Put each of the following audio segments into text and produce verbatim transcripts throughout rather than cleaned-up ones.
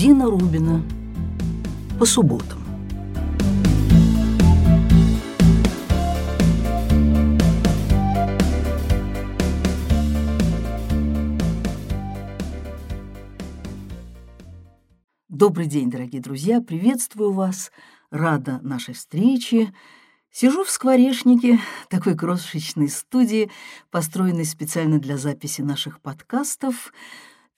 Дина Рубина по субботам. Добрый день, дорогие друзья, приветствую вас, рада нашей встрече. Сижу в скворечнике, такой крошечной студии, построенной специально для записи наших подкастов,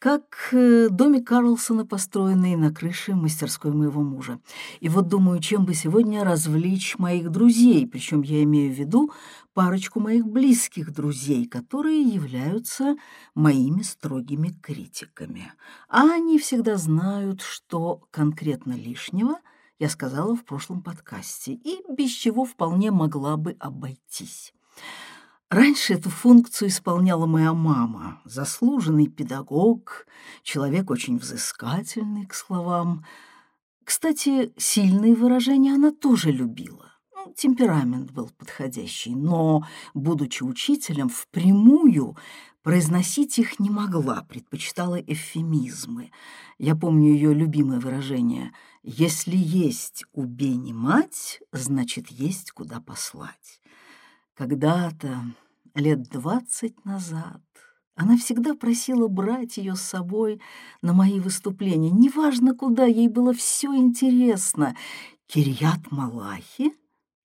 как домик Карлсона, построенный на крыше мастерской моего мужа. И вот думаю, чем бы сегодня развлечь моих друзей, причем я имею в виду парочку моих близких друзей, которые являются моими строгими критиками. А они всегда знают, что конкретно лишнего я сказала в прошлом подкасте, и без чего вполне могла бы обойтись. Раньше эту функцию исполняла моя мама, заслуженный педагог, человек очень взыскательный к словам. Кстати, сильные выражения она тоже любила. Ну, темперамент был подходящий, но, будучи учителем, впрямую произносить их не могла, предпочитала эвфемизмы. Я помню ее любимое выражение: «Если есть убей не мать, значит, есть куда послать». Когда-то, лет двадцать назад, она всегда просила брать ее с собой на мои выступления. Неважно куда, ей было все интересно. «Кирьят-Малахи»,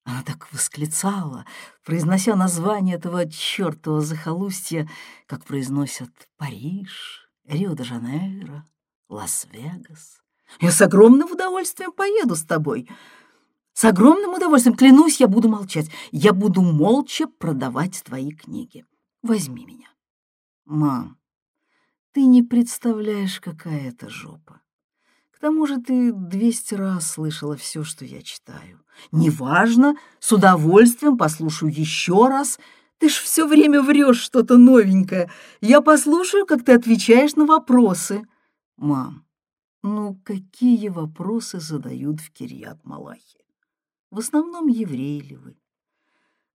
она так восклицала, произнося название этого чертова захолустья, как произносят Париж, Рио-де-Жанейро, Лас-Вегас. «Я с огромным удовольствием поеду с тобой. С огромным удовольствием, клянусь, я буду молчать. Я буду молча продавать твои книги. Возьми меня». «Мам, ты не представляешь, какая это жопа. К тому же ты двести раз слышала все, что я читаю. Неважно, с удовольствием послушаю еще раз. Ты ж все время врешь что-то новенькое. Я послушаю, как ты отвечаешь на вопросы». «Мам, ну какие вопросы задают в Кирьят-Малахи? В основном евреи ли вы?»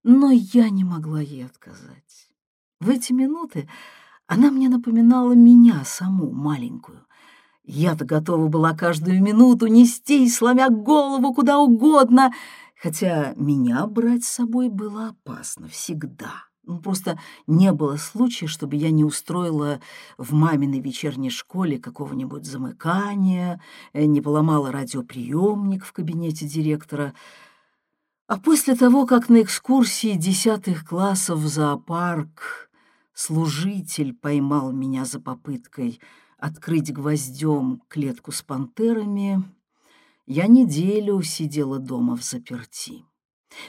Но я не могла ей отказать. В эти минуты она мне напоминала меня саму, маленькую. Я-то готова была каждую минуту нестись, сломя голову куда угодно, хотя меня брать с собой было опасно всегда. Ну, просто не было случая, чтобы я не устроила в маминой вечерней школе какого-нибудь замыкания, не поломала радиоприемник в кабинете директора. А после того, как на экскурсии десятых классов в зоопарк служитель поймал меня за попыткой открыть гвоздем клетку с пантерами, я неделю сидела дома взаперти.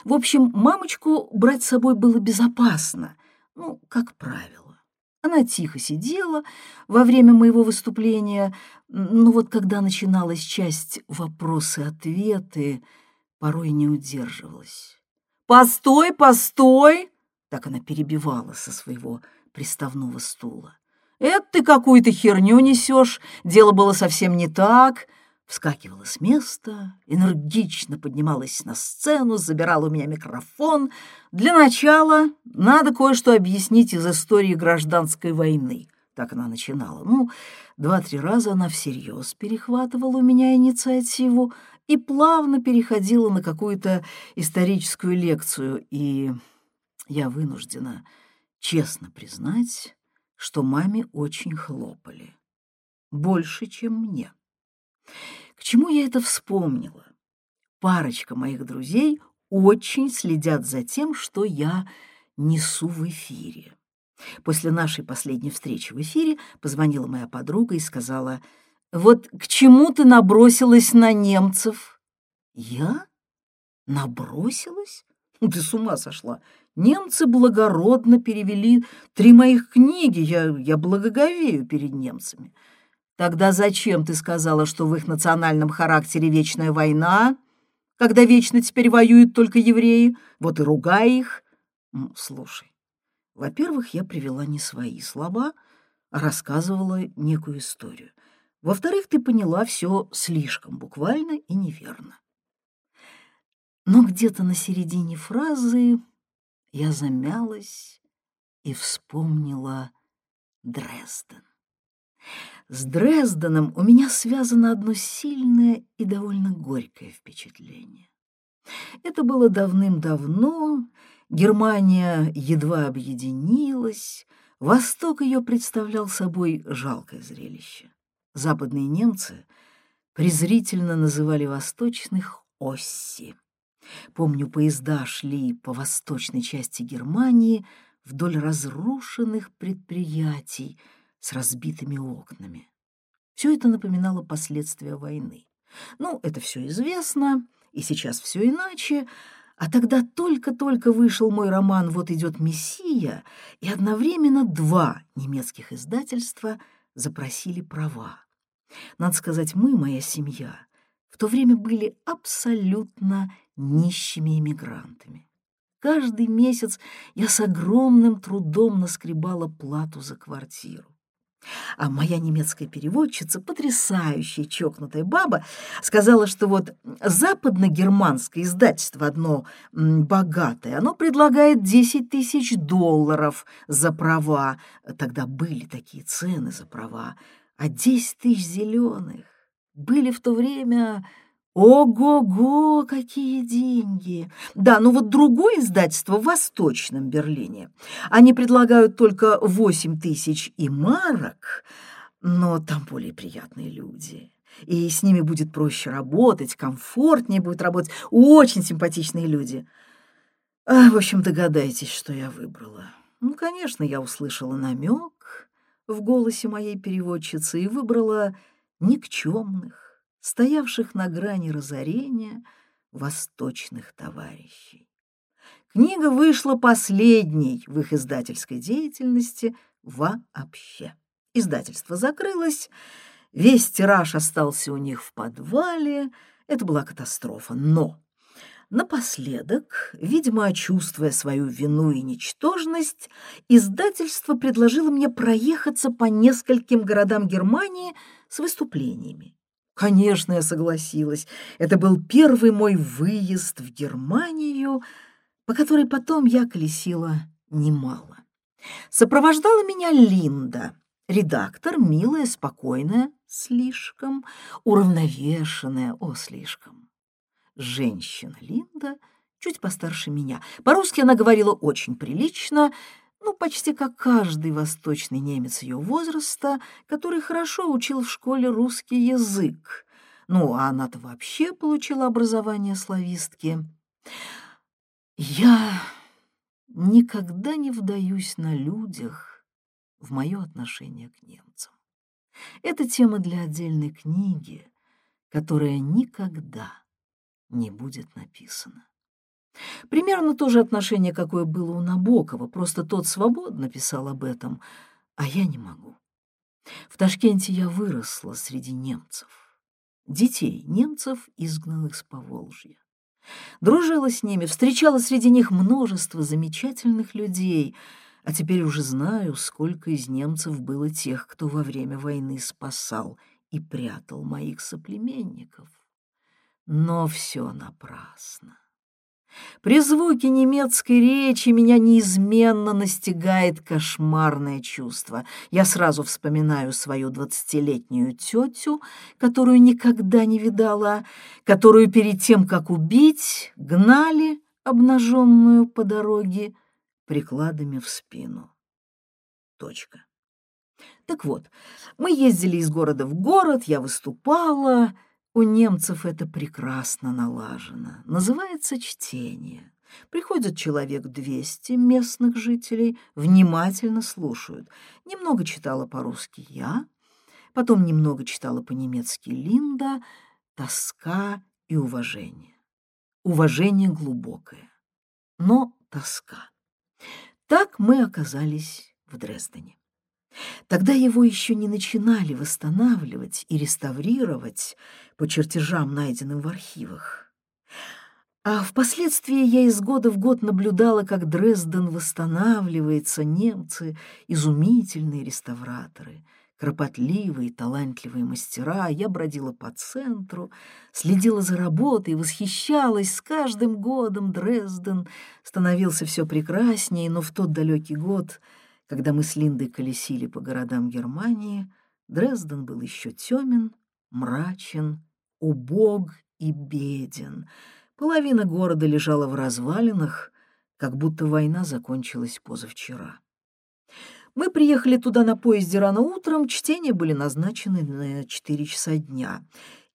В общем, мамочку брать с собой было безопасно, ну, как правило. Она тихо сидела во время моего выступления, но вот когда начиналась часть «вопросы-ответы», порой не удерживалась. «Постой, постой!» — так она перебивала со своего приставного стула. «Это ты какую-то херню несешь, дело было совсем не так!» Вскакивала с места, энергично поднималась на сцену, забирала у меня микрофон. «Для начала надо кое-что объяснить из истории гражданской войны», — так она начинала. Ну, два-три раза она всерьез перехватывала у меня инициативу и плавно переходила на какую-то историческую лекцию. И я вынуждена честно признать, что маме очень хлопали. Больше, чем мне. К чему я это вспомнила? Парочка моих друзей очень следят за тем, что я несу в эфире. После нашей последней встречи в эфире позвонила моя подруга и сказала: «Вот к чему ты набросилась на немцев?» «Я? Набросилась? Ну, ты с ума сошла! Немцы благородно перевели три моих книги, я, я благоговею перед немцами». «Тогда зачем ты сказала, что в их национальном характере вечная война, когда вечно теперь воюют только евреи? Вот и ругай их». Ну, слушай, во-первых, я привела не свои слова, а рассказывала некую историю. Во-вторых, ты поняла все слишком буквально и неверно. Но где-то на середине фразы я замялась и вспомнила Дрезден. С Дрезденом у меня связано одно сильное и довольно горькое впечатление. Это было давным-давно, Германия едва объединилась, Восток ее представлял собой жалкое зрелище. Западные немцы презрительно называли восточных «Осси». Помню, поезда шли по восточной части Германии вдоль разрушенных предприятий с разбитыми окнами. Все это напоминало последствия войны. Ну, это все известно, и сейчас все иначе. А тогда только-только вышел мой роман «Вот идет Мессия», и одновременно два немецких издательства запросили права. Надо сказать, мы, моя семья, в то время были абсолютно нищими эмигрантами. Каждый месяц я с огромным трудом наскребала плату за квартиру. А моя немецкая переводчица, потрясающая чокнутая баба, сказала, что вот западно-германское издательство, одно богатое, оно предлагает десять тысяч долларов за права. Тогда были такие цены за права. А десять тысяч зеленых были в то время... Ого-го, какие деньги! Да, ну вот другое издательство в Восточном Берлине. Они предлагают только восемь тысяч и марок, но там более приятные люди. И с ними будет проще работать, комфортнее будет работать. Очень симпатичные люди. А, в общем, догадайтесь, что я выбрала. Ну, конечно, я услышала намек в голосе моей переводчицы и выбрала никчемных, стоявших на грани разорения восточных товарищей. Книга вышла последней в их издательской деятельности вообще. Издательство закрылось, весь тираж остался у них в подвале. Это была катастрофа. Но напоследок, видимо, чувствуя свою вину и ничтожность, издательство предложило мне проехаться по нескольким городам Германии с выступлениями. Конечно, я согласилась. Это был первый мой выезд в Германию, по которой потом я колесила немало. Сопровождала меня Линда, редактор, милая, спокойная, слишком, уравновешенная, о, слишком. Женщина Линда, чуть постарше меня. По-русски она говорила очень прилично, ну, почти как каждый восточный немец ее возраста, который хорошо учил в школе русский язык. Ну, а она-то вообще получила образование славистки. Я никогда не вдаюсь на людях в мое отношение к немцам. Это тема для отдельной книги, которая никогда не будет написана. Примерно то же отношение, какое было у Набокова, просто тот свободно писал об этом, а я не могу. В Ташкенте я выросла среди немцев, детей немцев, изгнанных с Поволжья. Дружила с ними, встречала среди них множество замечательных людей, а теперь уже знаю, сколько из немцев было тех, кто во время войны спасал и прятал моих соплеменников. Но все напрасно. При звуке немецкой речи меня неизменно настигает кошмарное чувство. Я сразу вспоминаю свою двадцатилетнюю тетю, которую никогда не видала, которую перед тем, как убить, гнали обнаженную по дороге прикладами в спину. Точка. Так вот, мы ездили из города в город, я выступала... У немцев это прекрасно налажено. Называется чтение. Приходит человек двести местных жителей, внимательно слушают. Немного читала по-русски я, потом немного читала по-немецки Линда. Тоска и уважение. Уважение глубокое, но тоска. Так мы оказались в Дрездене. Тогда его еще не начинали восстанавливать и реставрировать по чертежам, найденным в архивах. А впоследствии я из года в год наблюдала, как Дрезден восстанавливается, немцы, изумительные реставраторы, кропотливые, талантливые мастера. Я бродила по центру, следила за работой, восхищалась. С каждым годом Дрезден становился все прекраснее, но в тот далекий год... Когда мы с Линдой колесили по городам Германии, Дрезден был еще темен, мрачен, убог и беден. Половина города лежала в развалинах, как будто война закончилась позавчера. Мы приехали туда на поезде рано утром, чтения были назначены на четыре часа дня.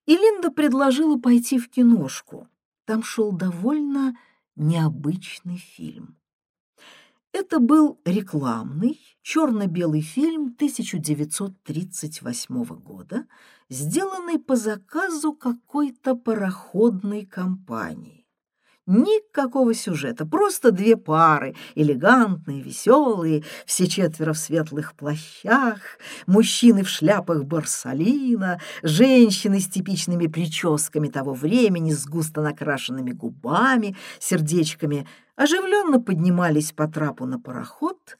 И Линда предложила пойти в киношку. Там шел довольно необычный фильм. Это был рекламный черно-белый фильм тысяча девятьсот тридцать восьмого года, сделанный по заказу какой-то пароходной компании. Никакого сюжета, просто две пары, элегантные, веселые, все четверо в светлых плащах, мужчины в шляпах барсалина, женщины с типичными прическами того времени, с густо накрашенными губами, сердечками, оживленно поднимались по трапу на пароход,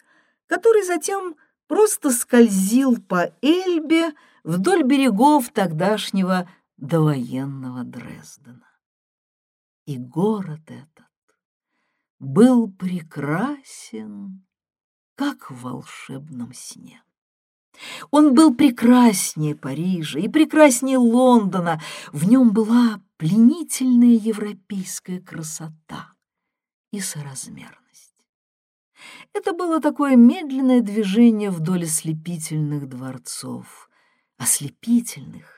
который затем просто скользил по Эльбе вдоль берегов тогдашнего довоенного Дрездена. И город этот был прекрасен, как в волшебном сне. Он был прекраснее Парижа и прекраснее Лондона. В нем была пленительная европейская красота и соразмерность. Это было такое медленное движение вдоль ослепительных дворцов, ослепительных,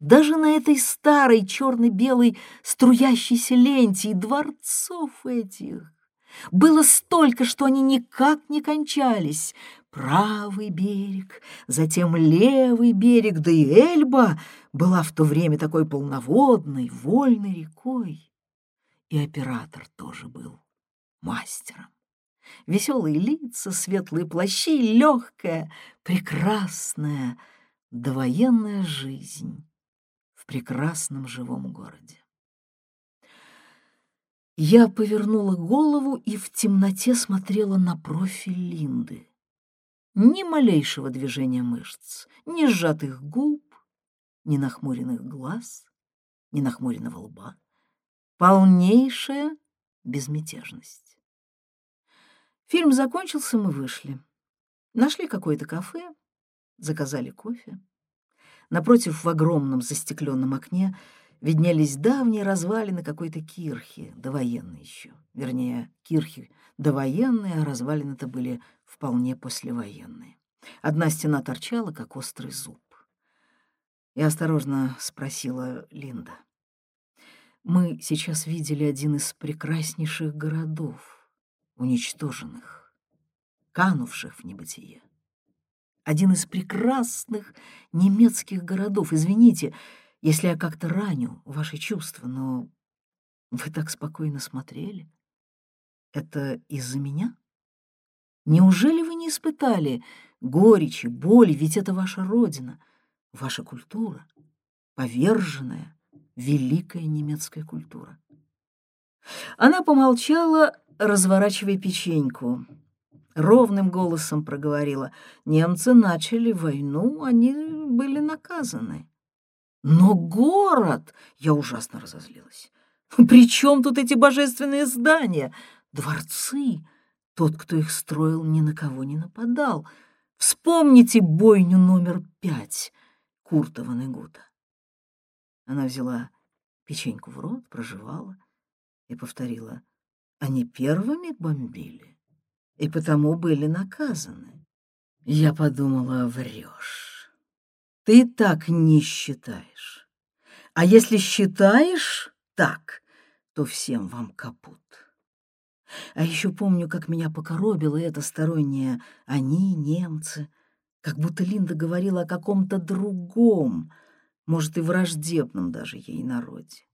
даже на этой старой черно-белой струящейся ленте, и дворцов этих было столько, что они никак не кончались. Правый берег, затем левый берег, да и Эльба была в то время такой полноводной, вольной рекой. И оператор тоже был мастером. Веселые лица, светлые плащи, легкая, прекрасная довоенная жизнь в прекрасном живом городе. Я повернула голову и в темноте смотрела на профиль Линды. Ни малейшего движения мышц, ни сжатых губ, ни нахмуренных глаз, ни нахмуренного лба. Полнейшая безмятежность. Фильм закончился, мы вышли. Нашли какое-то кафе, заказали кофе. Напротив, в огромном застекленном окне виднелись давние развалины какой-то кирхи, довоенной еще. Вернее, кирхи довоенные, а развалины-то были вполне послевоенные. Одна стена торчала, как острый зуб. Я осторожно спросила Линда. «Мы сейчас видели один из прекраснейших городов, уничтоженных, канувших в небытие. Один из прекрасных немецких городов. Извините, если я как-то раню ваши чувства, но вы так спокойно смотрели. Это из-за меня? Неужели вы не испытали горечи, боли? Ведь это ваша родина, ваша культура, поверженная, великая немецкая культура». Она помолчала, разворачивая печеньку. Ровным голосом проговорила: немцы начали войну, они были наказаны. Но город! Я ужасно разозлилась. При чем тут эти божественные здания? Дворцы! Тот, кто их строил, ни на кого не нападал. Вспомните бойню номер пять Курта Воннегута. Она взяла печеньку в рот, прожевала и повторила: они первыми бомбили и потому были наказаны. Я подумала: врешь. Ты так не считаешь. А если считаешь так, то всем вам капут. А еще помню, как меня покоробило это стороннее «они», немцы, как будто Линда говорила о каком-то другом, может, и враждебном даже ей народе.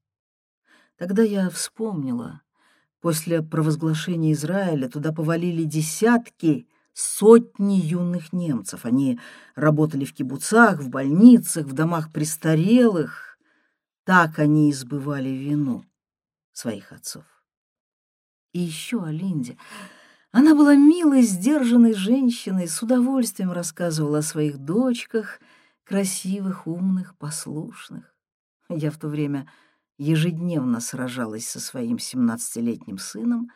Тогда я вспомнила: после провозглашения Израиля туда повалили десятки, сотни юных немцев. Они работали в кибуцах, в больницах, в домах престарелых. Так они избывали вину своих отцов. И еще о Линде. Она была милой, сдержанной женщиной, с удовольствием рассказывала о своих дочках, красивых, умных, послушных. Я в то время ежедневно сражалась со своим семнадцатилетним сыном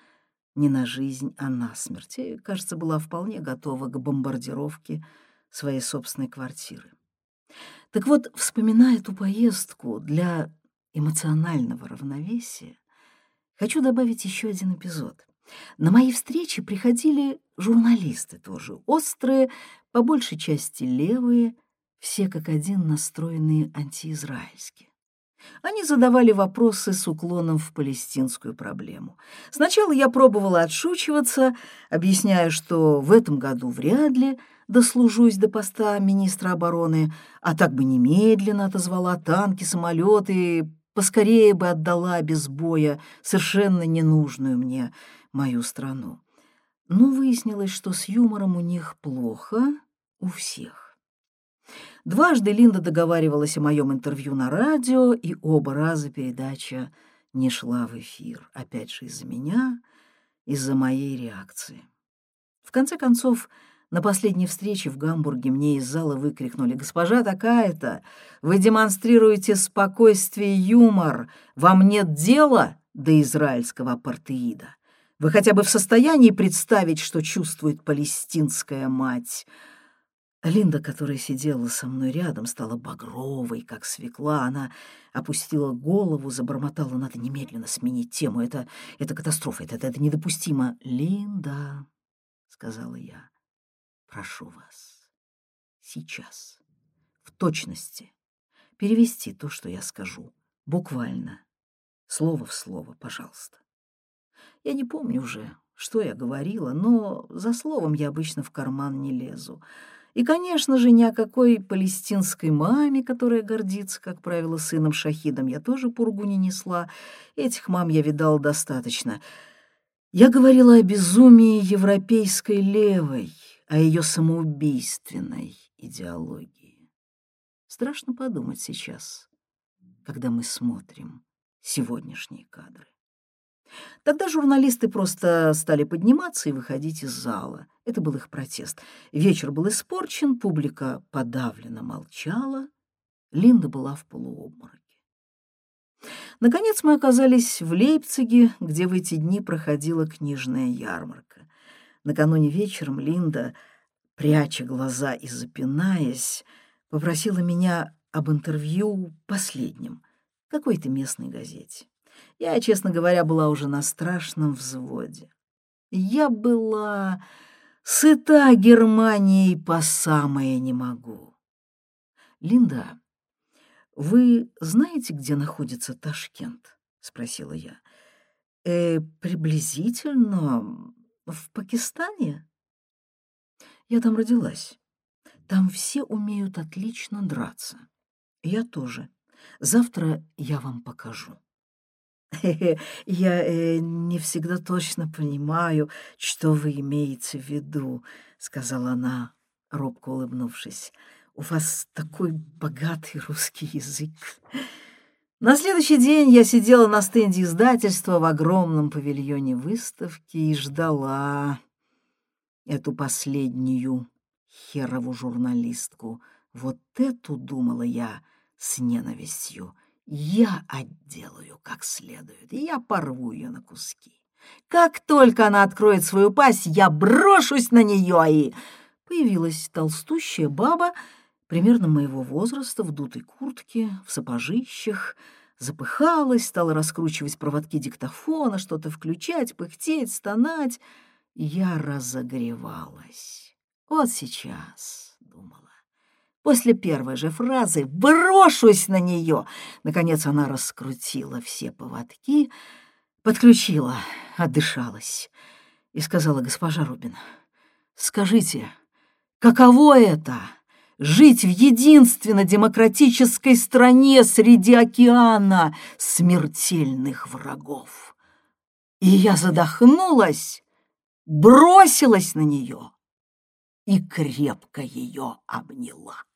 не на жизнь, а на смерть, и, кажется, была вполне готова к бомбардировке своей собственной квартиры. Так вот, вспоминая эту поездку для эмоционального равновесия, хочу добавить еще один эпизод. На мои встречи приходили журналисты тоже, острые, по большей части левые, все как один настроенные антиизраильски. Они задавали вопросы с уклоном в палестинскую проблему. Сначала я пробовала отшучиваться, объясняя, что в этом году вряд ли дослужусь до поста министра обороны, а так бы немедленно отозвала танки, самолеты, поскорее бы отдала без боя совершенно ненужную мне мою страну. Но выяснилось, что с юмором у них плохо, у всех. Дважды Линда договаривалась о моем интервью на радио, и оба раза передача не шла в эфир, опять же из-за меня, из-за моей реакции. В конце концов, на последней встрече в Гамбурге мне из зала выкрикнули: «Госпожа такая-то, вы демонстрируете спокойствие и юмор, вам нет дела до израильского апартеида. Вы хотя бы в состоянии представить, что чувствует палестинская мать?» Линда, которая сидела со мной рядом, стала багровой, как свекла. Она опустила голову, забормотала: «Надо немедленно сменить тему. Это, это катастрофа, это, это, это недопустимо». «Линда, — сказала я, — прошу вас сейчас в точности перевести то, что я скажу, буквально, слово в слово, пожалуйста». Я не помню уже, что я говорила, но за словом я обычно в карман не лезу. И, конечно же, ни о какой палестинской маме, которая гордится, как правило, сыном-шахидом, я тоже пургу не несла. Этих мам я видала достаточно. Я говорила о безумии европейской левой, о ее самоубийственной идеологии. Страшно подумать сейчас, когда мы смотрим сегодняшние кадры. Тогда журналисты просто стали подниматься и выходить из зала. Это был их протест. Вечер был испорчен, публика подавленно молчала. Линда была в полуобмороке. Наконец мы оказались в Лейпциге, где в эти дни проходила книжная ярмарка. Накануне вечером Линда, пряча глаза и запинаясь, попросила меня об интервью последнем в какой-то местной газете. Я, честно говоря, была уже на страшном взводе. Я была сыта Германией по самое не могу. «Линда, вы знаете, где находится Ташкент?» — спросила я. «Э, приблизительно в Пакистане. Я там родилась. Там все умеют отлично драться. Я тоже. Завтра я вам покажу». «Я э, не всегда точно понимаю, что вы имеете в виду», — сказала она, робко улыбнувшись. «У вас такой богатый русский язык». На следующий день я сидела на стенде издательства в огромном павильоне выставки и ждала эту последнюю херову журналистку. Вот эту, думала я с ненавистью, я отделаю как следует, и я порву ее на куски. Как только она откроет свою пасть, я брошусь на нее, и... Появилась толстущая баба, примерно моего возраста, в дутой куртке, в сапожищах, запыхалась, стала раскручивать проводки диктофона, что-то включать, пыхтеть, стонать. Я разогревалась. Вот сейчас, думала. После первой же фразы «брошусь на нее!» Наконец она раскрутила все поводки, подключила, отдышалась и сказала: «Госпожа Рубина, скажите, каково это — жить в единственно демократической стране среди океана смертельных врагов?» И я задохнулась, бросилась на нее и крепко ее обняла.